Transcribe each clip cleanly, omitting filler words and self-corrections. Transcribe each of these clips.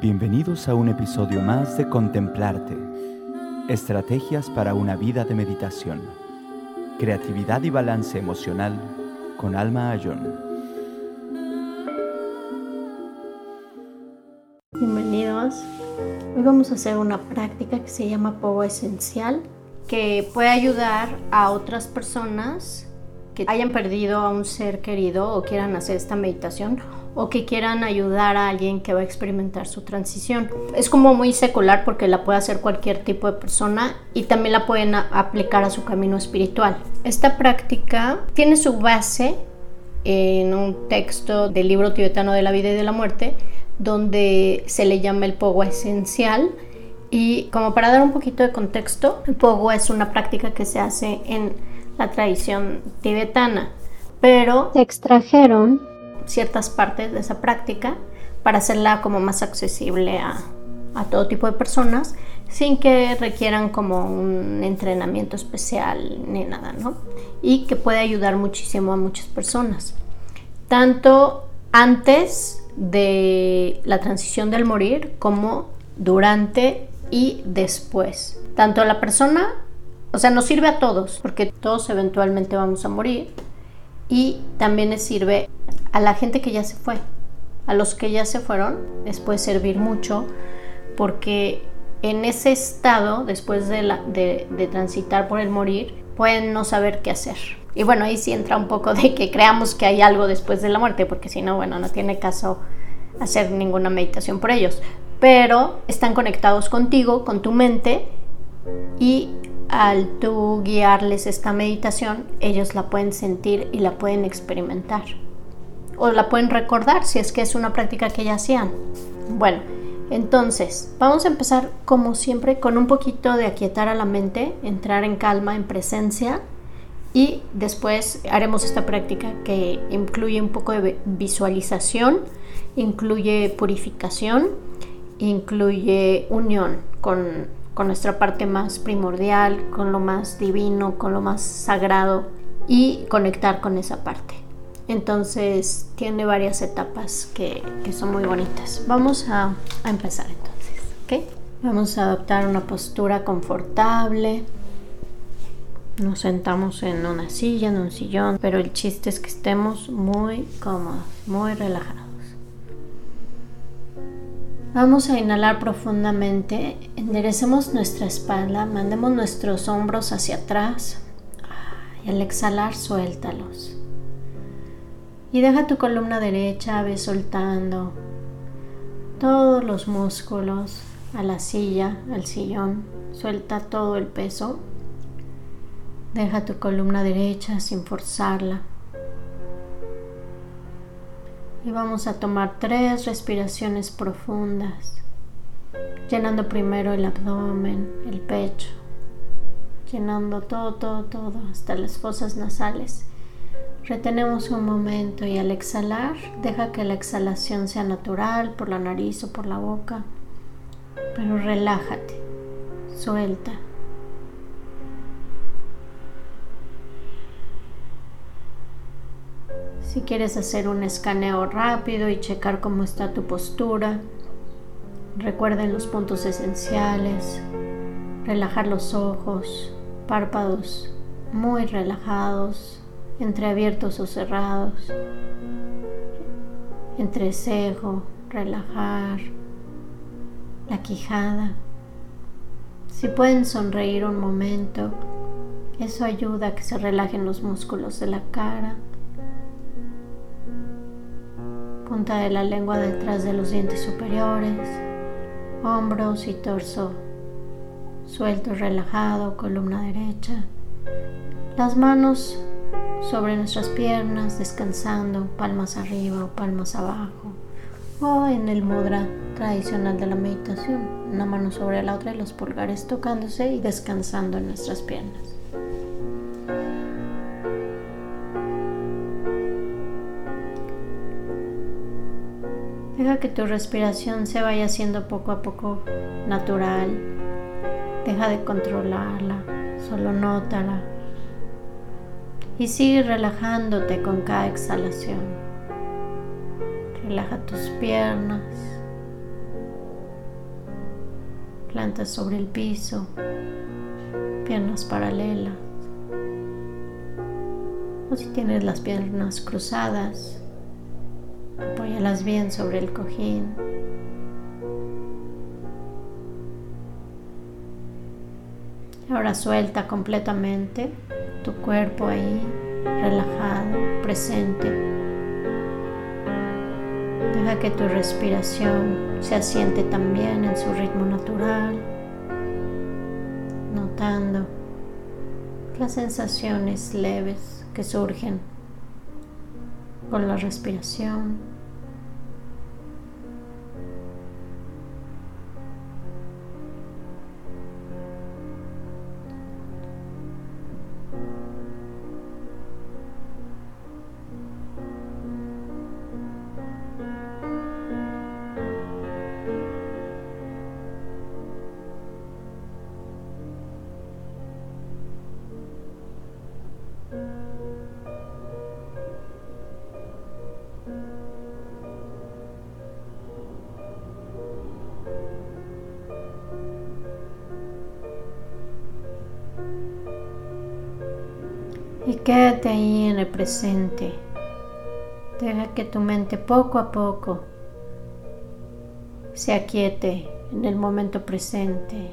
Bienvenidos a un episodio más de Contemplarte, estrategias para una vida de meditación, creatividad y balance emocional con Alma Ayón. Bienvenidos, hoy vamos a hacer una práctica que se llama Pobo Esencial, que puede ayudar a otras personas que hayan perdido a un ser querido o quieran hacer esta meditación o que quieran ayudar a alguien que va a experimentar su transición. Es como muy secular porque la puede hacer cualquier tipo de persona y también la pueden aplicar a su camino espiritual. Esta práctica tiene su base en un texto del libro tibetano de la vida y de la muerte, donde se le llama el Powa Esencial. Y como para dar un poquito de contexto, el Powa es una práctica que se hace en la tradición tibetana, pero se extrajeron ciertas partes de esa práctica para hacerla como más accesible a todo tipo de personas sin que requieran como un entrenamiento especial ni nada, ¿no? Y que puede ayudar muchísimo a muchas personas, tanto antes de la transición del morir como durante y después. Tanto la persona, o sea, nos sirve a todos porque todos eventualmente vamos a morir, y también les sirve a la gente que ya se fue. A los que ya se fueron les puede servir mucho porque en ese estado, después de transitar por el morir, pueden no saber qué hacer. Y bueno, ahí sí entra un poco de que creamos que hay algo después de la muerte, porque si no, bueno, no tiene caso hacer ninguna meditación por ellos. Pero están conectados contigo, con tu mente, y al tú guiarles esta meditación, ellos la pueden sentir y la pueden experimentar. O la pueden recordar si es que es una práctica que ya hacían. Bueno, entonces vamos a empezar como siempre con un poquito de aquietar a la mente, entrar en calma, en presencia. Y después haremos esta práctica que incluye un poco de visualización, incluye purificación, incluye unión con nuestra parte más primordial, con lo más divino, con lo más sagrado, y conectar con esa parte. Entonces tiene varias etapas que son muy bonitas. Vamos a empezar entonces, ¿ok? Vamos a adoptar una postura confortable. Nos sentamos en una silla, en un sillón, pero el chiste es que estemos muy cómodos, muy relajados. Vamos a inhalar profundamente, enderecemos nuestra espalda, mandemos nuestros hombros hacia atrás y al exhalar suéltalos. Y deja tu columna derecha, ve soltando todos los músculos a la silla, al sillón, suelta todo el peso. Deja tu columna derecha sin forzarla. Y vamos a tomar 3 respiraciones profundas, llenando primero el abdomen, el pecho, llenando todo, hasta las fosas nasales. Retenemos un momento y al exhalar, deja que la exhalación sea natural por la nariz o por la boca, pero relájate, suelta. Si quieres hacer un escaneo rápido y checar cómo está tu postura, recuerden los puntos esenciales, relajar los ojos, párpados muy relajados, entreabiertos o cerrados, entrecejo, relajar, la quijada. Si pueden sonreír un momento, eso ayuda a que se relajen los músculos de la cara. Punta de la lengua detrás de los dientes superiores, hombros y torso suelto, relajado, columna derecha, las manos sobre nuestras piernas descansando, palmas arriba o palmas abajo, o en el mudra tradicional de la meditación, una mano sobre la otra y los pulgares tocándose y descansando en nuestras piernas. Deja que tu respiración se vaya haciendo poco a poco natural. Deja de controlarla, solo nótala. Y sigue relajándote con cada exhalación. Relaja tus piernas, plantas sobre el piso, piernas paralelas, o si tienes las piernas cruzadas, apóyalas bien sobre el cojín. Ahora suelta completamente tu cuerpo ahí, relajado, presente. Deja que tu respiración se asiente también en su ritmo natural, notando las sensaciones leves que surgen con la respiración. Y quédate ahí en el presente. Deja que tu mente poco a poco se aquiete en el momento presente.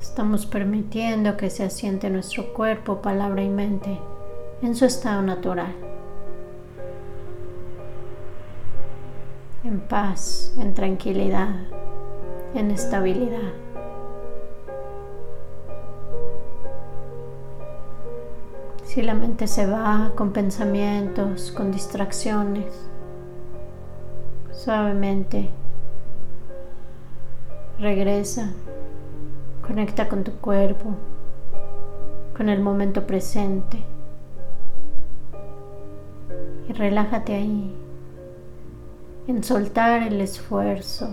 Estamos permitiendo que se asiente nuestro cuerpo, palabra y mente en su estado natural. En paz, en tranquilidad, en estabilidad. Si la mente se va con pensamientos, con distracciones, suavemente regresa, conecta con tu cuerpo, con el momento presente y relájate ahí. En soltar el esfuerzo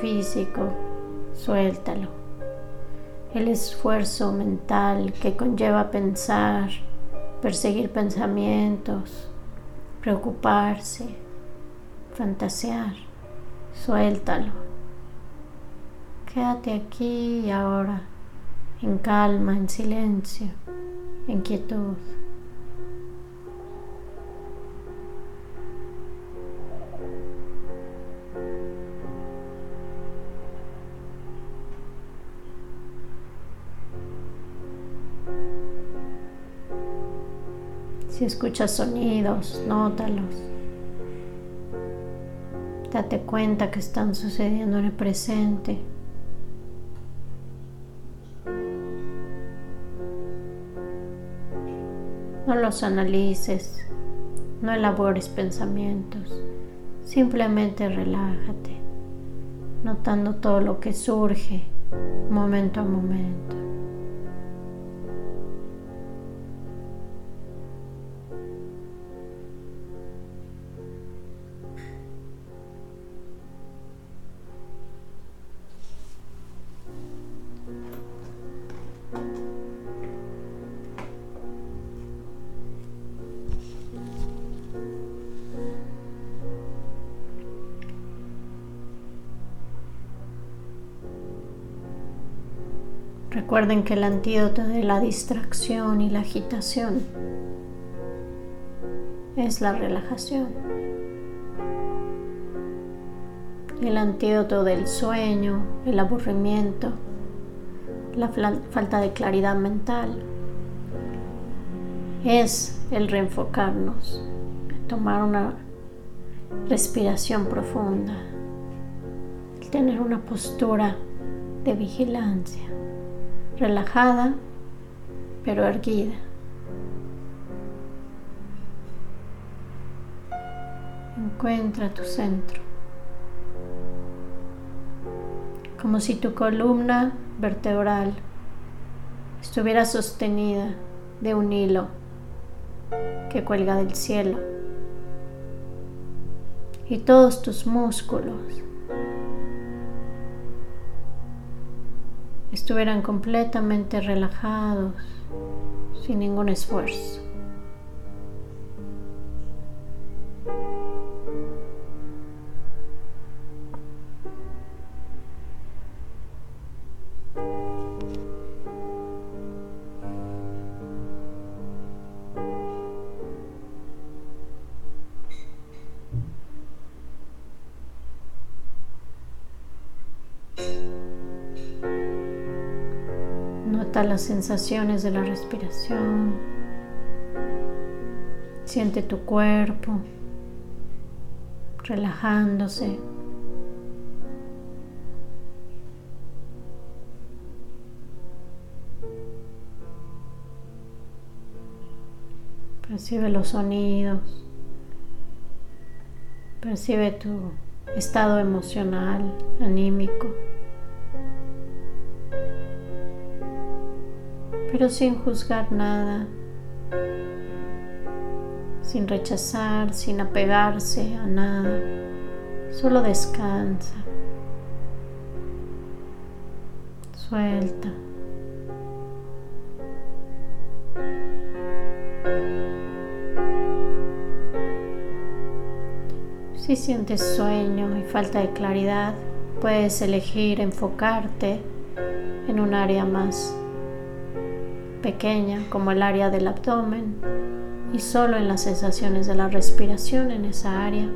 físico, suéltalo. El esfuerzo mental que conlleva pensar, perseguir pensamientos, preocuparse, fantasear, suéltalo. Quédate aquí y ahora, en calma, en silencio, en quietud. Si escuchas sonidos, nótalos. Date cuenta que están sucediendo en el presente. No los analices, no elabores pensamientos. Simplemente relájate, notando todo lo que surge, momento a momento. Recuerden que el antídoto de la distracción y la agitación es la relajación. El antídoto del sueño, el aburrimiento, la falta de claridad mental es el reenfocarnos, tomar una respiración profunda, el tener una postura de vigilancia. Relajada, pero erguida. Encuentra tu centro. Como si tu columna vertebral estuviera sostenida de un hilo que cuelga del cielo. Y todos tus músculos estuvieran completamente relajados, sin ningún esfuerzo. Nota las sensaciones de la respiración. Siente tu cuerpo relajándose. Percibe los sonidos. Percibe tu estado emocional, anímico. Pero sin juzgar nada, sin rechazar, sin apegarse a nada, solo descansa, suelta. Si sientes sueño y falta de claridad, puedes elegir enfocarte en un área más pequeña, como el área del abdomen, y solo en las sensaciones de la respiración en esa área,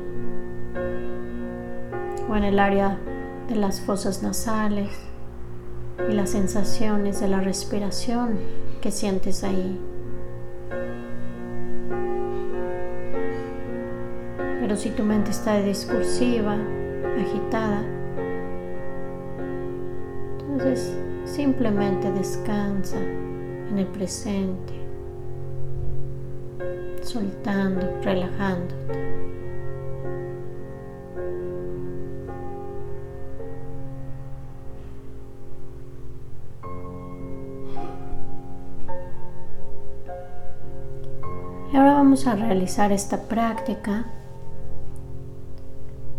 o en el área de las fosas nasales y las sensaciones de la respiración que sientes ahí. Pero si tu mente está discursiva, agitada, entonces simplemente descansa en el presente, soltando, relajándote. Y ahora vamos a realizar esta práctica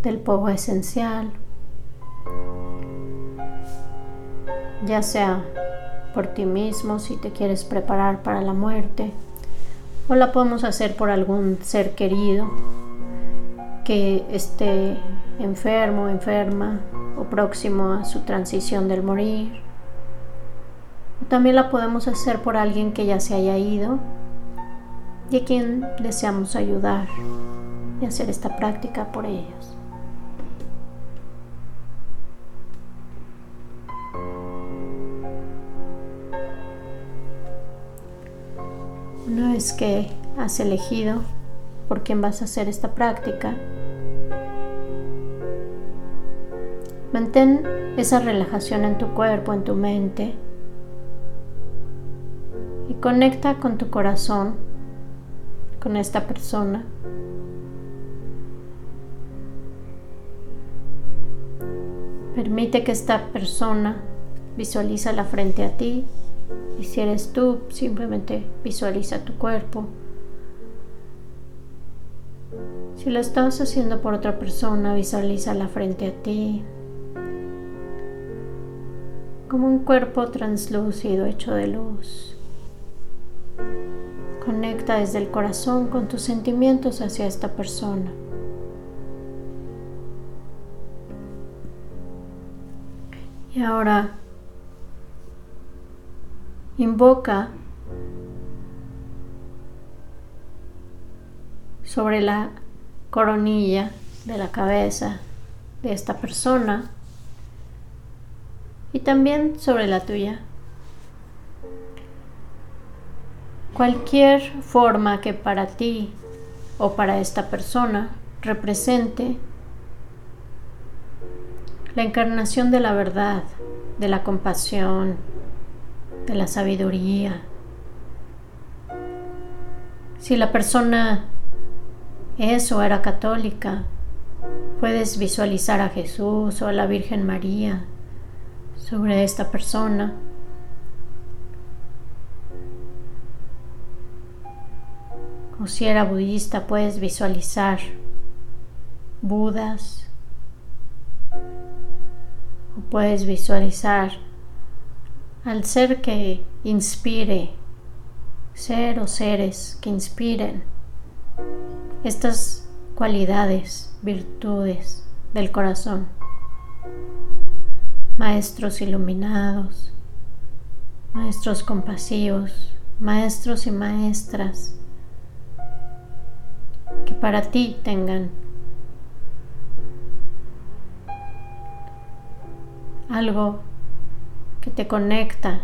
del Powa Esencial, ya sea por ti mismo, si te quieres preparar para la muerte, o la podemos hacer por algún ser querido que esté enfermo, enferma, o próximo a su transición del morir. También la podemos hacer por alguien que ya se haya ido y a quien deseamos ayudar y hacer esta práctica por ellos. Una vez que has elegido por quién vas a hacer esta práctica, mantén esa relajación en tu cuerpo, en tu mente, y conecta con tu corazón, con esta persona. Permite que esta persona visualice la frente a ti. Y si eres tú, simplemente visualiza tu cuerpo. Si lo estás haciendo por otra persona, visualiza la frente a ti, como un cuerpo translúcido hecho de luz. Conecta desde el corazón con tus sentimientos hacia esta persona. Y ahora invoca sobre la coronilla de la cabeza de esta persona y también sobre la tuya cualquier forma que para ti o para esta persona represente la encarnación de la verdad, de la compasión, de la sabiduría. Si la persona es o era católica, puedes visualizar a Jesús o a la Virgen María sobre esta persona. O si era budista, puedes visualizar Budas, o puedes visualizar al ser que inspire ser o seres que inspiren estas cualidades, virtudes del corazón, maestros iluminados, maestros compasivos, maestros y maestras que para ti tengan algo que te conecta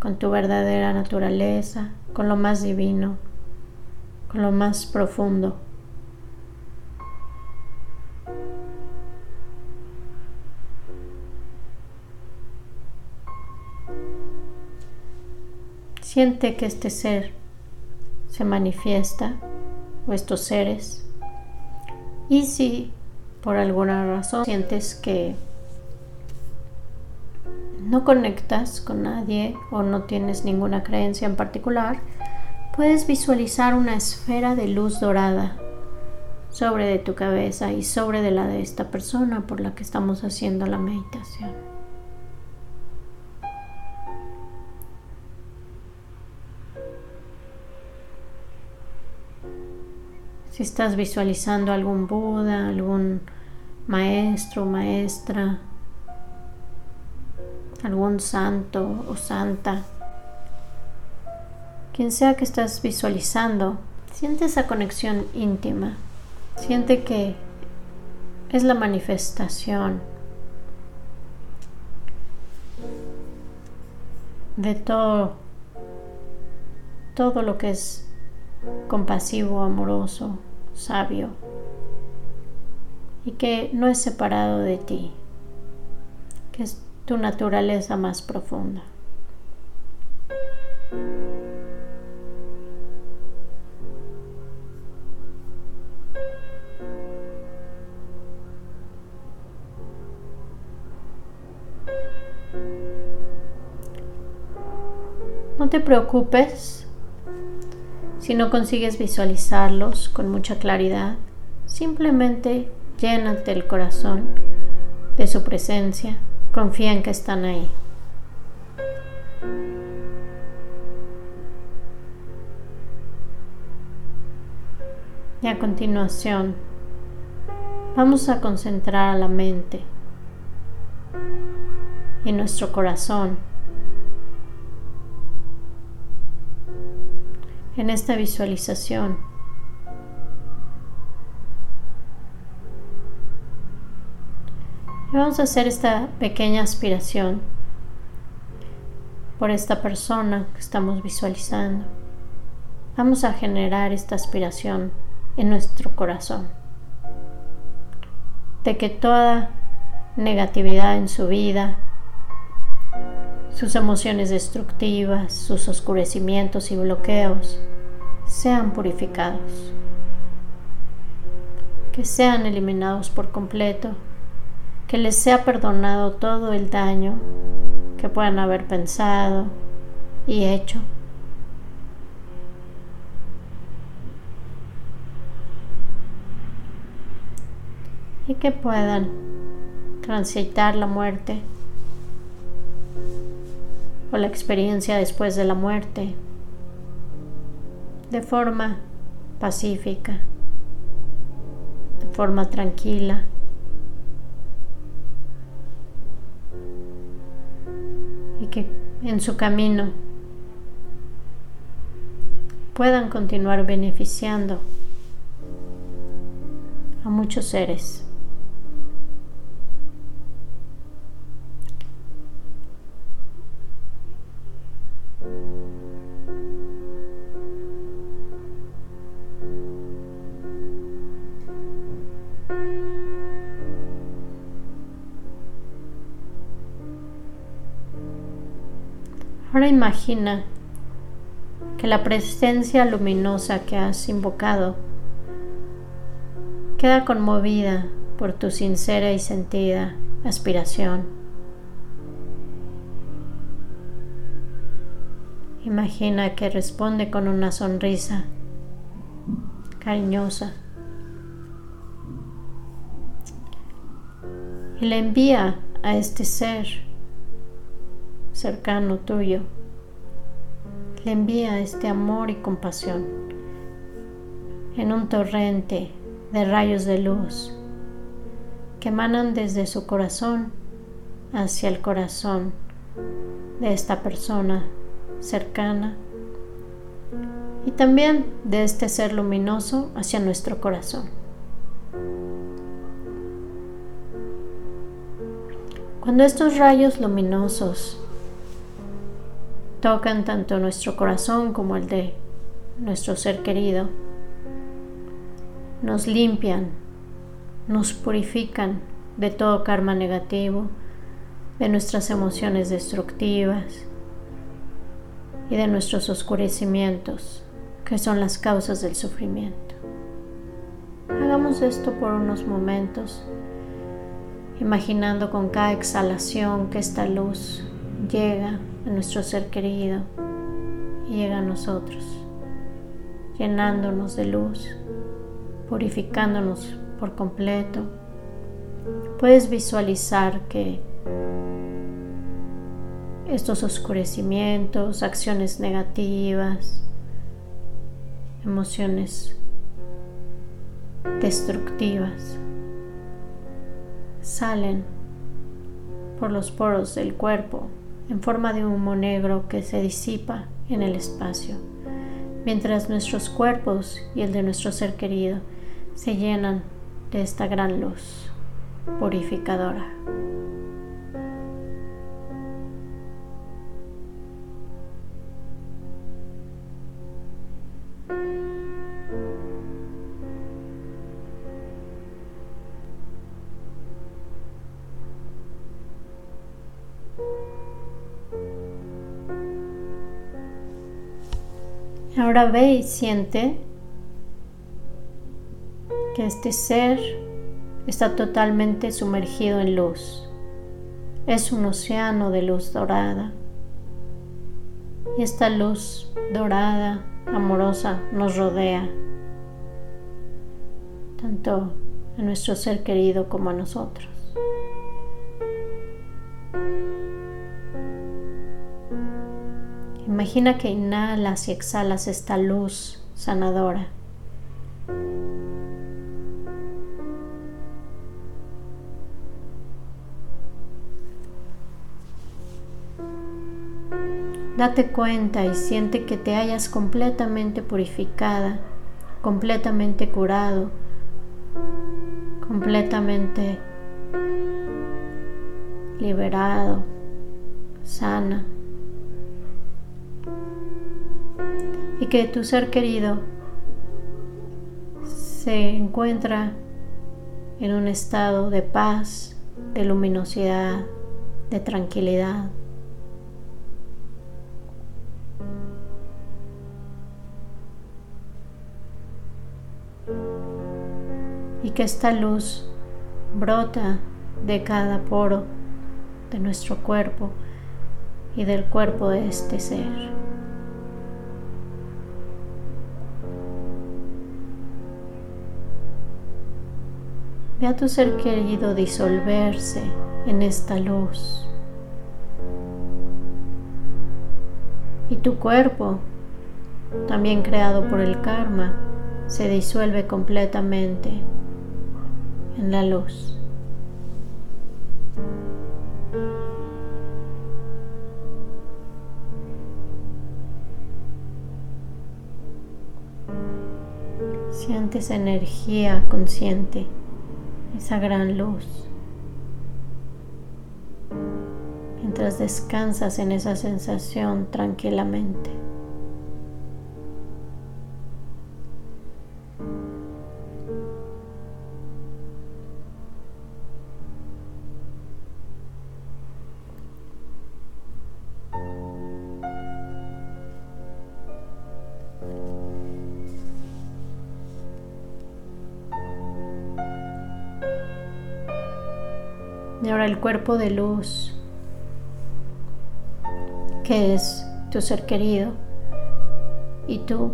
con tu verdadera naturaleza, con lo más divino, con lo más profundo. Siente que este ser se manifiesta, o estos seres, y si por alguna razón sientes que no conectas con nadie o no tienes ninguna creencia en particular, puedes visualizar una esfera de luz dorada sobre de tu cabeza y sobre de la de esta persona por la que estamos haciendo la meditación. Si estás visualizando algún Buda, algún maestro, maestra, algún santo o santa, quien sea que estás visualizando, siente esa conexión íntima, siente que es la manifestación de todo lo que es compasivo, amoroso, sabio y que no es separado de ti, que es tu naturaleza más profunda. No te preocupes si no consigues visualizarlos con mucha claridad, simplemente llénate el corazón de su presencia. Confía en que están ahí. Y a continuación, vamos a concentrar a la mente y nuestro corazón en esta visualización. Vamos a hacer esta pequeña aspiración por esta persona que estamos visualizando. Vamos a generar esta aspiración en nuestro corazón, de que toda negatividad en su vida, sus emociones destructivas, sus oscurecimientos y bloqueos sean purificados, que sean eliminados por completo, que les sea perdonado todo el daño que puedan haber pensado y hecho. Y que puedan transitar la muerte o la experiencia después de la muerte de forma pacífica, de forma tranquila, y que en su camino puedan continuar beneficiando a muchos seres. Ahora imagina que la presencia luminosa que has invocado queda conmovida por tu sincera y sentida aspiración. Imagina que responde con una sonrisa cariñosa y le envía a este ser cercano tuyo, le envía este amor y compasión en un torrente de rayos de luz que emanan desde su corazón hacia el corazón de esta persona cercana y también de este ser luminoso hacia nuestro corazón. Cuando estos rayos luminosos tocan tanto nuestro corazón como el de nuestro ser querido, nos limpian, nos purifican de todo karma negativo, de nuestras emociones destructivas y de nuestros oscurecimientos, que son las causas del sufrimiento. Hagamos esto por unos momentos, imaginando con cada exhalación que esta luz llega a nuestro ser querido y llega a nosotros, llenándonos de luz, purificándonos por completo. Puedes visualizar que estos oscurecimientos, acciones negativas, emociones destructivas salen por los poros del cuerpo en forma de humo negro que se disipa en el espacio, mientras nuestros cuerpos y el de nuestro ser querido se llenan de esta gran luz purificadora. Ahora ve y siente que este ser está totalmente sumergido en luz. Es un océano de luz dorada. Y esta luz dorada, amorosa, nos rodea, tanto a nuestro ser querido como a nosotros. Imagina que inhalas y exhalas esta luz sanadora. Date cuenta y siente que te hayas completamente purificada, completamente curado, completamente liberado, sana. Y que tu ser querido se encuentra en un estado de paz, de luminosidad, de tranquilidad. Y que esta luz brota de cada poro de nuestro cuerpo y del cuerpo de este ser. Ve a tu ser querido disolverse en esta luz. Y tu cuerpo, también creado por el karma, se disuelve completamente en la luz. Sientes energía consciente, esa gran luz, mientras descansas en esa sensación tranquilamente. Y ahora el cuerpo de luz, que es tu ser querido, y tú,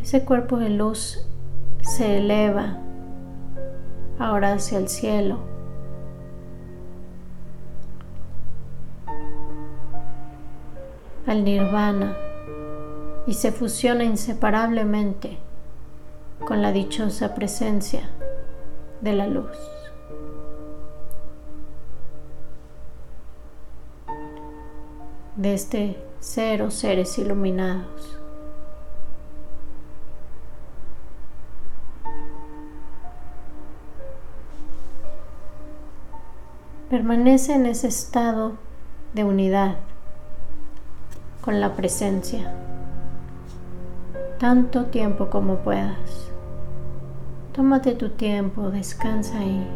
ese cuerpo de luz se eleva ahora hacia el cielo. al nirvana y se fusiona inseparablemente con la dichosa presencia de la luz. Desde cero seres iluminados. Permanece en ese estado de unidad con la presencia tanto tiempo como puedas. Tómate tu tiempo, descansa ahí.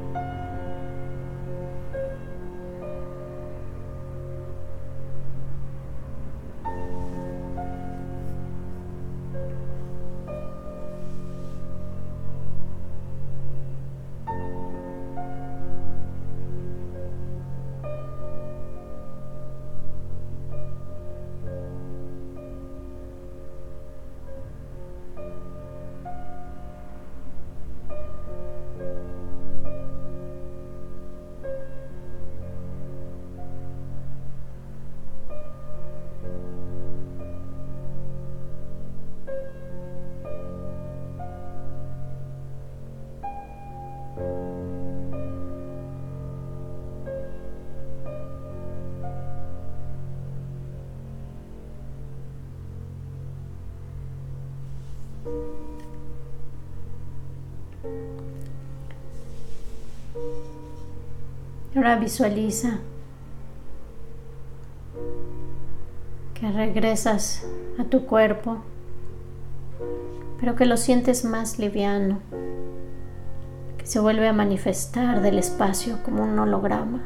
Ahora visualiza que regresas a tu cuerpo, pero que lo sientes más liviano, que se vuelve a manifestar del espacio como un holograma,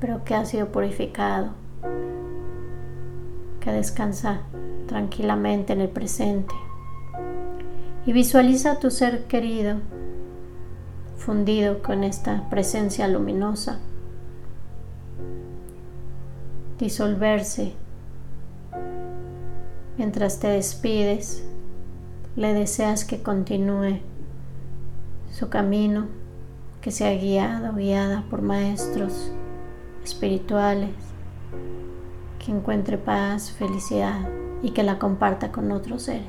pero que ha sido purificado, que descansa tranquilamente en el presente. Y visualiza a tu ser querido fundido con esta presencia luminosa, disolverse mientras te despides, le deseas que continúe su camino, que sea guiado o guiada por maestros espirituales, que encuentre paz, felicidad y que la comparta con otros seres.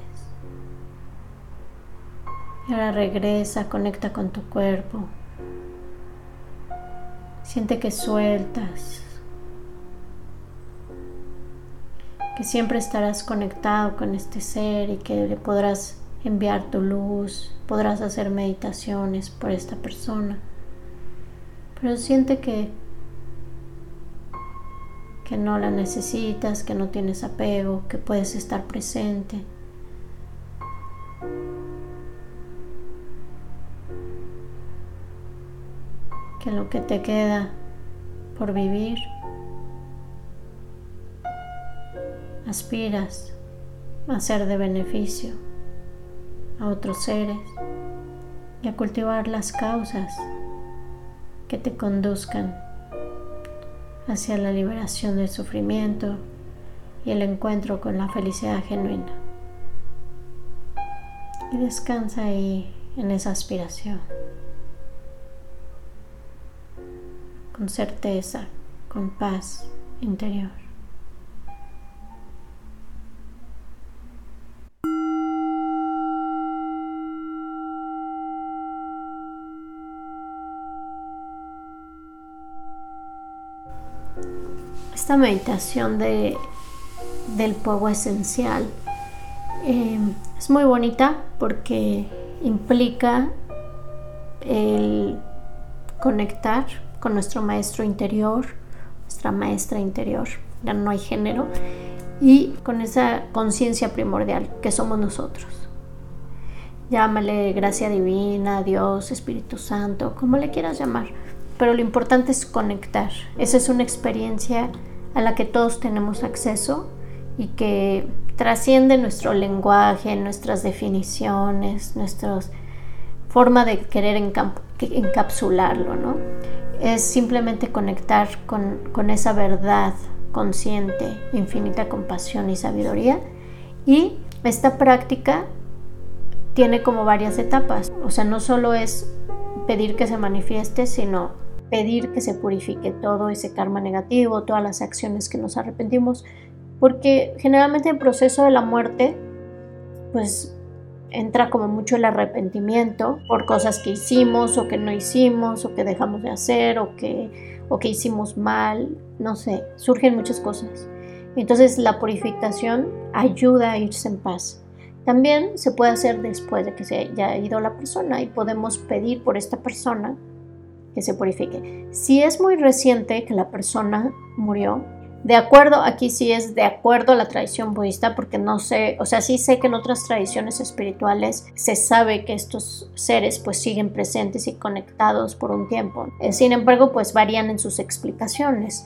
Y ahora regresa, conecta con tu cuerpo. Siente que sueltas, que siempre estarás conectado con este ser y que le podrás enviar tu luz, podrás hacer meditaciones por esta persona. Pero siente que no la necesitas, que no tienes apego, que puedes estar presente. Que lo que te queda por vivir, aspiras a ser de beneficio a otros seres y a cultivar las causas que te conduzcan hacia la liberación del sufrimiento y el encuentro con la felicidad genuina. Y descansa ahí en esa aspiración. Con certeza, con paz interior. Esta meditación del Pobo Esencial es muy bonita porque implica el conectar con nuestro maestro interior, nuestra maestra interior, ya no hay género, y con esa conciencia primordial que somos nosotros. Llámale gracia divina, Dios, Espíritu Santo, como le quieras llamar, pero lo importante es conectar. Esa es una experiencia a la que todos tenemos acceso y que trasciende nuestro lenguaje, nuestras definiciones, nuestra forma de querer encapsularlo, ¿no? Es simplemente conectar con esa verdad consciente, infinita compasión y sabiduría. Y esta práctica tiene como varias etapas. O sea, no solo es pedir que se manifieste, sino pedir que se purifique todo ese karma negativo, todas las acciones que nos arrepentimos, porque generalmente el proceso de la muerte pues entra como mucho el arrepentimiento por cosas que hicimos o que no hicimos o que dejamos de hacer o que hicimos mal, no sé, surgen muchas cosas. Entonces la purificación ayuda a irse en paz. También se puede hacer después de que se haya ido la persona y podemos pedir por esta persona que se purifique. Si es muy reciente que la persona murió, de acuerdo, aquí sí es de acuerdo a la tradición budista, porque no sé, o sea, sí sé que en otras tradiciones espirituales se sabe que estos seres pues siguen presentes y conectados por un tiempo. Sin embargo, pues varían en sus explicaciones.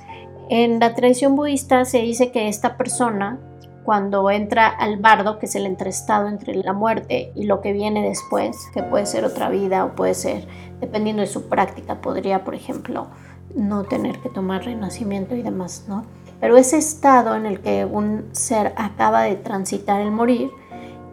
En la tradición budista se dice que esta persona, cuando entra al bardo, que es el entrestado entre la muerte y lo que viene después, que puede ser otra vida o puede ser, dependiendo de su práctica, podría, por ejemplo, no tener que tomar renacimiento y demás, ¿no? Pero ese estado en el que un ser acaba de transitar el morir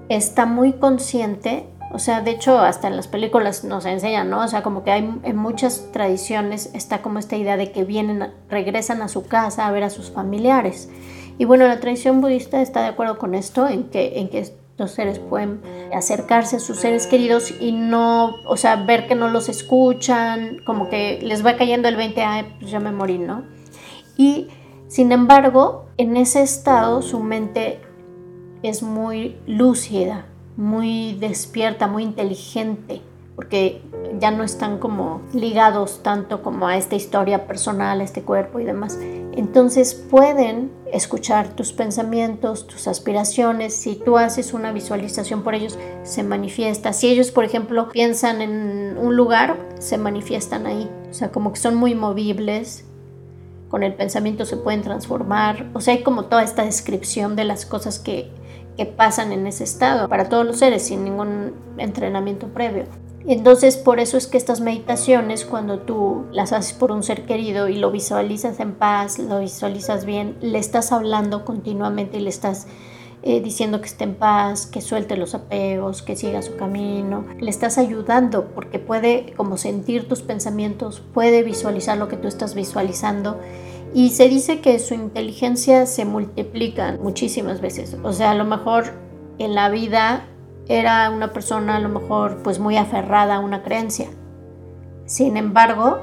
está muy consciente, o sea, de hecho hasta en las películas nos enseñan, ¿no? O sea, como que hay en muchas tradiciones está como esta idea de que vienen, regresan a su casa a ver a sus familiares. Y bueno, la tradición budista está de acuerdo con esto, en que estos seres pueden acercarse a sus seres queridos y no, o sea, ver que no los escuchan, como que les va cayendo el 20, pues ya me morí, ¿no? Y sin embargo, en ese estado su mente es muy lúcida, muy despierta, muy inteligente, porque ya no están como ligados tanto como a esta historia personal, a este cuerpo y demás. Entonces pueden escuchar tus pensamientos, tus aspiraciones. Si tú haces una visualización por ellos, se manifiesta. Si ellos, por ejemplo, piensan en un lugar, se manifiestan ahí. O sea, como que son muy movibles. Con el pensamiento se pueden transformar. O sea, hay como toda esta descripción de las cosas que pasan en ese estado para todos los seres sin ningún entrenamiento previo. Entonces, por eso es que estas meditaciones, cuando tú las haces por un ser querido y lo visualizas en paz, lo visualizas bien, le estás hablando continuamente y le estás diciendo que esté en paz, que suelte los apegos, que siga su camino. Le estás ayudando porque puede como sentir tus pensamientos, puede visualizar lo que tú estás visualizando. Y se dice que su inteligencia se multiplica muchísimas veces. O sea, a lo mejor en la vida era una persona a lo mejor pues muy aferrada a una creencia. Sin embargo,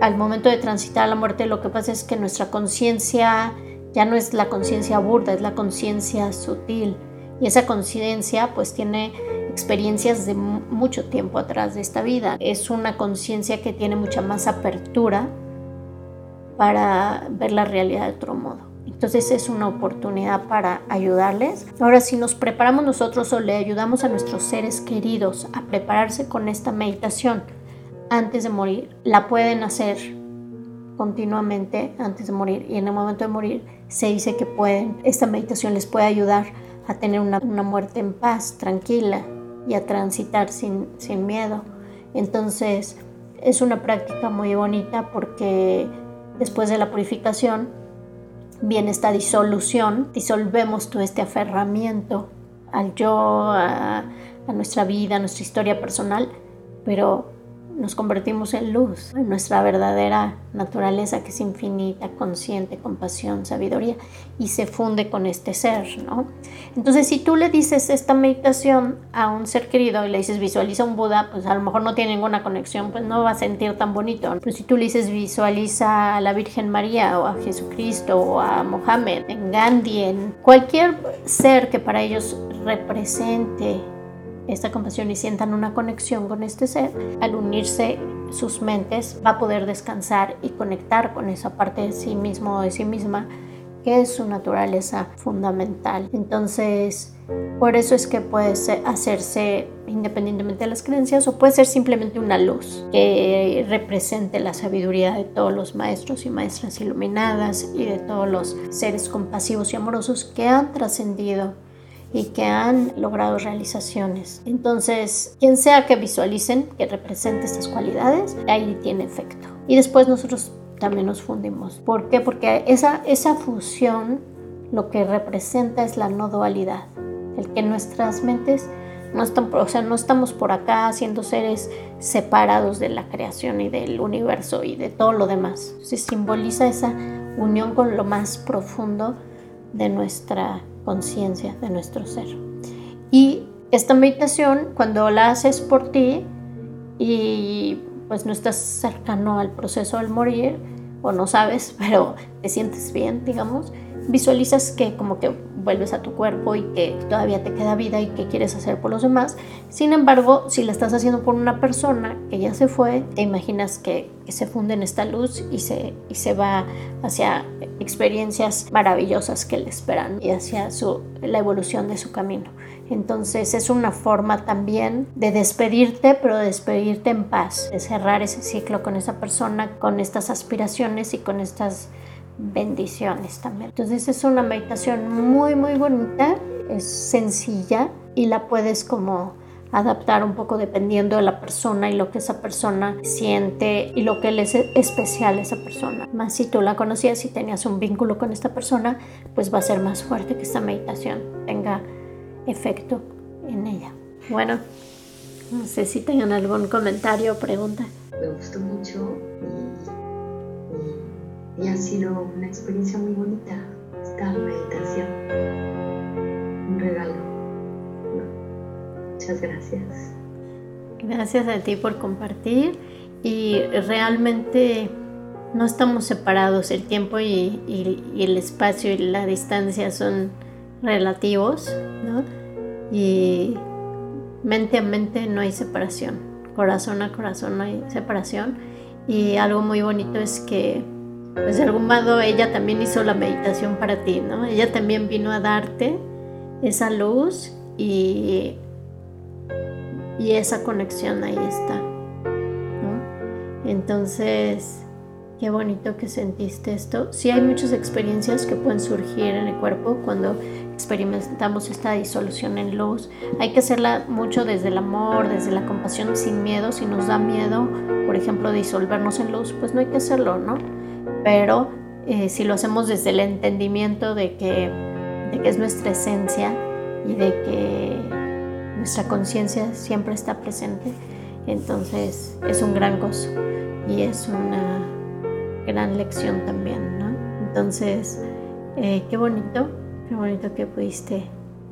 al momento de transitar la muerte, lo que pasa es que nuestra conciencia ya no es la conciencia burda, es la conciencia sutil. Y esa conciencia pues tiene experiencias de mucho tiempo atrás de esta vida. Es una conciencia que tiene mucha más apertura para ver la realidad de otro modo. Entonces es una oportunidad para ayudarles. Ahora, si nos preparamos nosotros o le ayudamos a nuestros seres queridos a prepararse con esta meditación antes de morir, la pueden hacer continuamente antes de morir, y en el momento de morir se dice que pueden, esta meditación les puede ayudar a tener una muerte en paz, tranquila, y a transitar sin miedo. Entonces es una práctica muy bonita porque después de la purificación viene esta disolución, disolvemos todo este aferramiento al yo, a nuestra vida, a nuestra historia personal, pero nos convertimos en luz, en nuestra verdadera naturaleza, que es infinita, consciente, compasión, sabiduría, y se funde con este ser, ¿no? Entonces, si tú le dices esta meditación a un ser querido y le dices visualiza un Buda, pues a lo mejor no tiene ninguna conexión, pues no va a sentir tan bonito. Pero si tú le dices visualiza a la Virgen María o a Jesucristo o a Mohammed, en Gandhi, en cualquier ser que para ellos represente esta compasión y sientan una conexión con este ser, al unirse sus mentes va a poder descansar y conectar con esa parte de sí mismo o de sí misma, que es su naturaleza fundamental. Entonces, por eso es que puede hacerse independientemente de las creencias, o puede ser simplemente una luz que represente la sabiduría de todos los maestros y maestras iluminadas y de todos los seres compasivos y amorosos que han trascendido y que han logrado realizaciones. Entonces, quien sea que visualicen, que represente estas cualidades, ahí tiene efecto. Y después nosotros también nos fundimos. ¿Por qué? Porque esa fusión lo que representa es la no dualidad, el que nuestras mentes No estamos, o sea, no estamos por acá siendo seres separados de la creación y del universo y de todo lo demás. Se simboliza esa unión con lo más profundo de nuestra conciencia, de nuestro ser. Y esta meditación, cuando la haces por ti y pues no estás cercano al proceso del morir, o no sabes, pero te sientes bien, digamos, visualizas que como que vuelves a tu cuerpo y que todavía te queda vida y que quieres hacer por los demás. Sin embargo, si la estás haciendo por una persona que ya se fue, te imaginas que se funde en esta luz y se va hacia experiencias maravillosas que le esperan y hacia la evolución de su camino. Entonces es una forma también de despedirte, pero de despedirte en paz, de cerrar ese ciclo con esa persona, con estas aspiraciones y con estas bendiciones también. Entonces es una meditación muy muy bonita, es sencilla y la puedes como adaptar un poco dependiendo de la persona y lo que esa persona siente y lo que le es especial a esa persona. Más si tú la conocías y tenías un vínculo con esta persona, pues va a ser más fuerte que esta meditación tenga efecto en ella. Bueno, no sé si tengan algún comentario o pregunta. Me gustó mucho y ha sido una experiencia muy bonita esta meditación, un regalo. Muchas gracias. Gracias a ti por compartir, y realmente no estamos separados, el tiempo y el espacio y la distancia son relativos, ¿no? Y mente a mente no hay separación, corazón a corazón no hay separación, y algo muy bonito es que pues de algún modo ella también hizo la meditación para ti, ¿no? Ella también vino a darte esa luz y esa conexión ahí está, ¿no? Entonces, qué bonito que sentiste esto. Sí hay muchas experiencias que pueden surgir en el cuerpo cuando experimentamos esta disolución en luz. Hay que hacerla mucho desde el amor, desde la compasión, sin miedo. Si nos da miedo, por ejemplo, disolvernos en luz, pues no hay que hacerlo, ¿no? Pero si lo hacemos desde el entendimiento de que es nuestra esencia y de que nuestra conciencia siempre está presente, entonces es un gran gozo y es una gran lección también, ¿no? Entonces, qué bonito que pudiste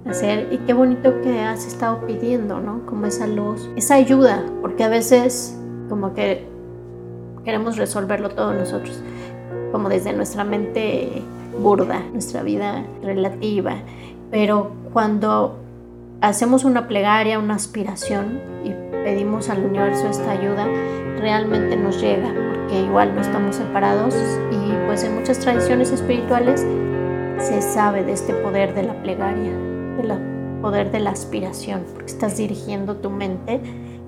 hacer y qué bonito que has estado pidiendo, ¿no? Como esa luz, esa ayuda, porque a veces como que queremos resolverlo todo nosotros, como desde nuestra mente burda, nuestra vida relativa. Pero cuando hacemos una plegaria, una aspiración y pedimos al universo esta ayuda, realmente nos llega, porque igual no estamos separados, y pues en muchas tradiciones espirituales se sabe de este poder de la plegaria, del poder de la aspiración, porque estás dirigiendo tu mente,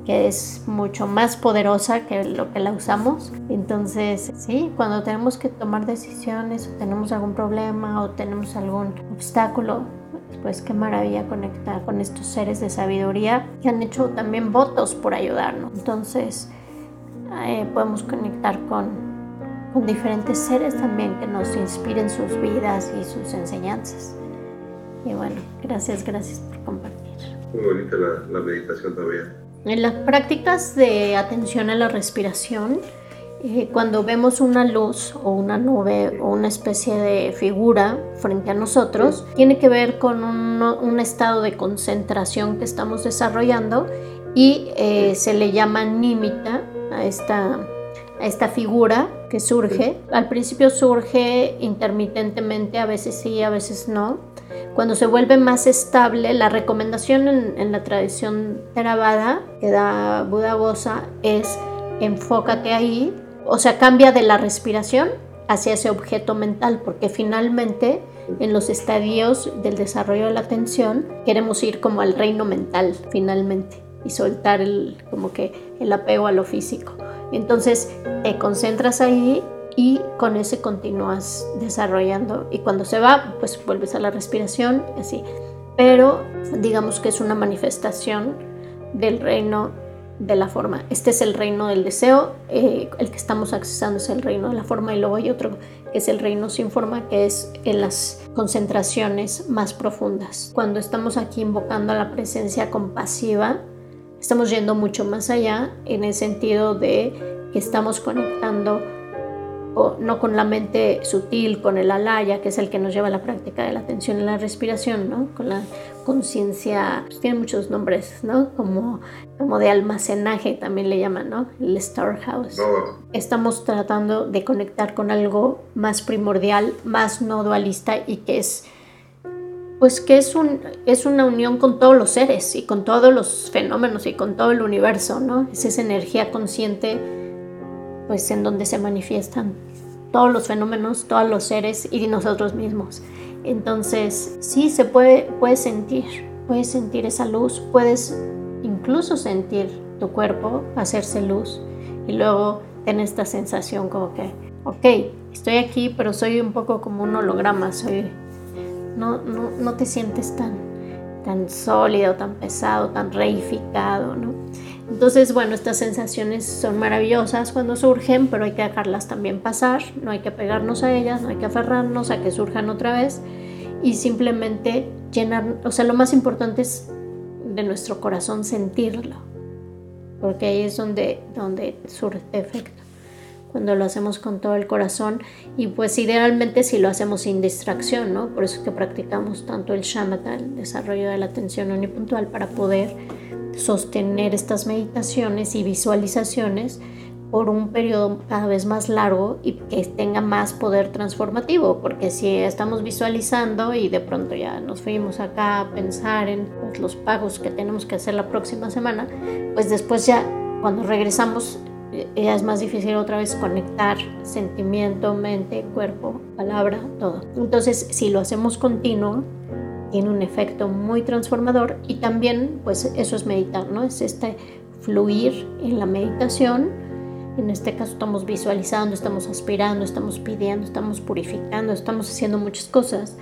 que es mucho más poderosa que lo que la usamos. Entonces, sí, cuando tenemos que tomar decisiones, o tenemos algún problema, o tenemos algún obstáculo, pues qué maravilla conectar con estos seres de sabiduría que han hecho también votos por ayudarnos. Entonces, podemos conectar con diferentes seres también que nos inspiren sus vidas y sus enseñanzas. Y bueno, gracias por compartir. Muy bonita la meditación también. En las prácticas de atención a la respiración, cuando vemos una luz o una nube o una especie de figura frente a nosotros, tiene que ver con un estado de concentración que estamos desarrollando, y se le llama nimita a esta figura que surge. Al principio surge intermitentemente, a veces sí, a veces no. Cuando se vuelve más estable, la recomendación en la tradición Theravada que da Buddhaghosa es enfócate ahí, o sea, cambia de la respiración hacia ese objeto mental, porque finalmente en los estadios del desarrollo de la atención queremos ir como al reino mental finalmente y soltar como que el apego a lo físico. Entonces te concentras ahí y con ese continúas desarrollando, y cuando se va, pues vuelves a la respiración, así. Pero digamos que es una manifestación del reino de la forma. Este es el reino del deseo, el que estamos accesando es el reino de la forma, y luego hay otro que es el reino sin forma, que es en las concentraciones más profundas. Cuando estamos aquí invocando a la presencia compasiva, estamos yendo mucho más allá, en el sentido de que estamos conectando no con la mente sutil, con el alaya, que es el que nos lleva a la práctica de la atención y la respiración, ¿no? Con la conciencia, pues tiene muchos nombres, ¿no? Como de almacenaje también le llaman, ¿no? El storehouse. No. Estamos tratando de conectar con algo más primordial, más no dualista, y que es, pues que es una unión con todos los seres y con todos los fenómenos y con todo el universo, ¿no? Es esa energía consciente, pues en donde se manifiestan todos los fenómenos, todos los seres y nosotros mismos. Entonces, sí, se puedes sentir esa luz, puedes incluso sentir tu cuerpo hacerse luz y luego tener esta sensación como que, ok, estoy aquí, pero soy un poco como un holograma, no te sientes tan sólido, tan pesado, tan reificado, ¿no? Entonces, bueno, estas sensaciones son maravillosas cuando surgen, pero hay que dejarlas también pasar, no hay que pegarnos a ellas, no hay que aferrarnos a que surjan otra vez, y simplemente llenar, o sea, lo más importante es de nuestro corazón sentirlo, porque ahí es donde surge este efecto, cuando lo hacemos con todo el corazón, y pues idealmente si lo hacemos sin distracción, ¿no? Por eso es que practicamos tanto el shamatha, el desarrollo de la atención unipuntual, para poder sostener estas meditaciones y visualizaciones por un periodo cada vez más largo y que tenga más poder transformativo, porque si estamos visualizando y de pronto ya nos fuimos acá a pensar en pues, los pagos que tenemos que hacer la próxima semana, pues después ya cuando regresamos ya es más difícil otra vez conectar sentimiento, mente, cuerpo, palabra, todo. Entonces, si lo hacemos continuo, tiene un efecto muy transformador, y también pues eso es meditar, ¿no? Es este fluir en la meditación. En este caso estamos visualizando, estamos aspirando, estamos pidiendo, estamos purificando, estamos haciendo muchas cosas,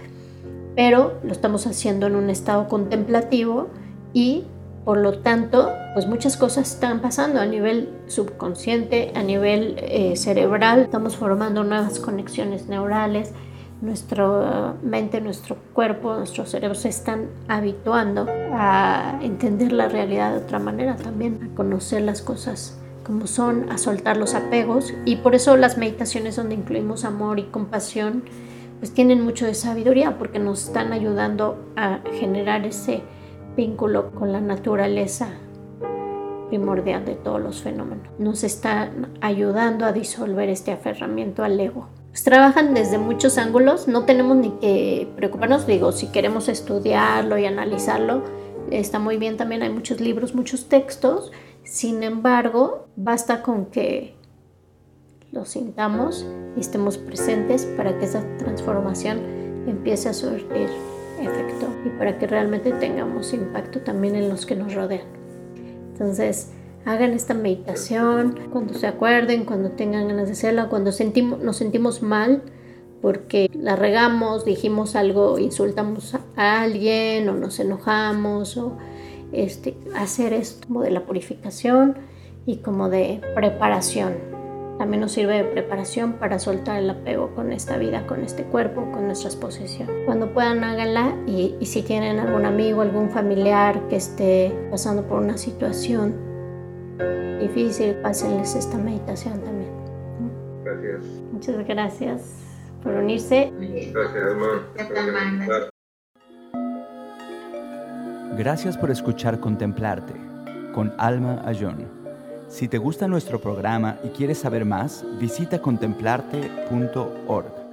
pero lo estamos haciendo en un estado contemplativo y por lo tanto pues muchas cosas están pasando a nivel subconsciente, a nivel cerebral, estamos formando nuevas conexiones neurales. Nuestra mente, nuestro cuerpo, nuestros cerebros se están habituando a entender la realidad de otra manera también, a conocer las cosas como son, a soltar los apegos, y por eso las meditaciones donde incluimos amor y compasión pues tienen mucho de sabiduría, porque nos están ayudando a generar ese vínculo con la naturaleza primordial de todos los fenómenos. Nos están ayudando a disolver este aferramiento al ego. Pues trabajan desde muchos ángulos, no tenemos ni que preocuparnos, digo, si queremos estudiarlo y analizarlo, está muy bien también, hay muchos libros, muchos textos, sin embargo, basta con que lo sintamos y estemos presentes para que esa transformación empiece a surtir efecto y para que realmente tengamos impacto también en los que nos rodean. Entonces, hagan esta meditación cuando se acuerden, cuando tengan ganas de hacerla, cuando nos sentimos mal porque la regamos, dijimos algo, insultamos a alguien o nos enojamos, o hacer esto como de la purificación y como de preparación. También nos sirve de preparación para soltar el apego con esta vida, con este cuerpo, con nuestras posesiones. Cuando puedan, háganla, y si tienen algún amigo, algún familiar que esté pasando por una situación difícil, pásenles esta meditación también. Gracias. Muchas gracias por unirse. Gracias, Alma. Gracias por escuchar Contemplarte con Alma Ayón. Si te gusta nuestro programa y quieres saber más, visita contemplarte.org.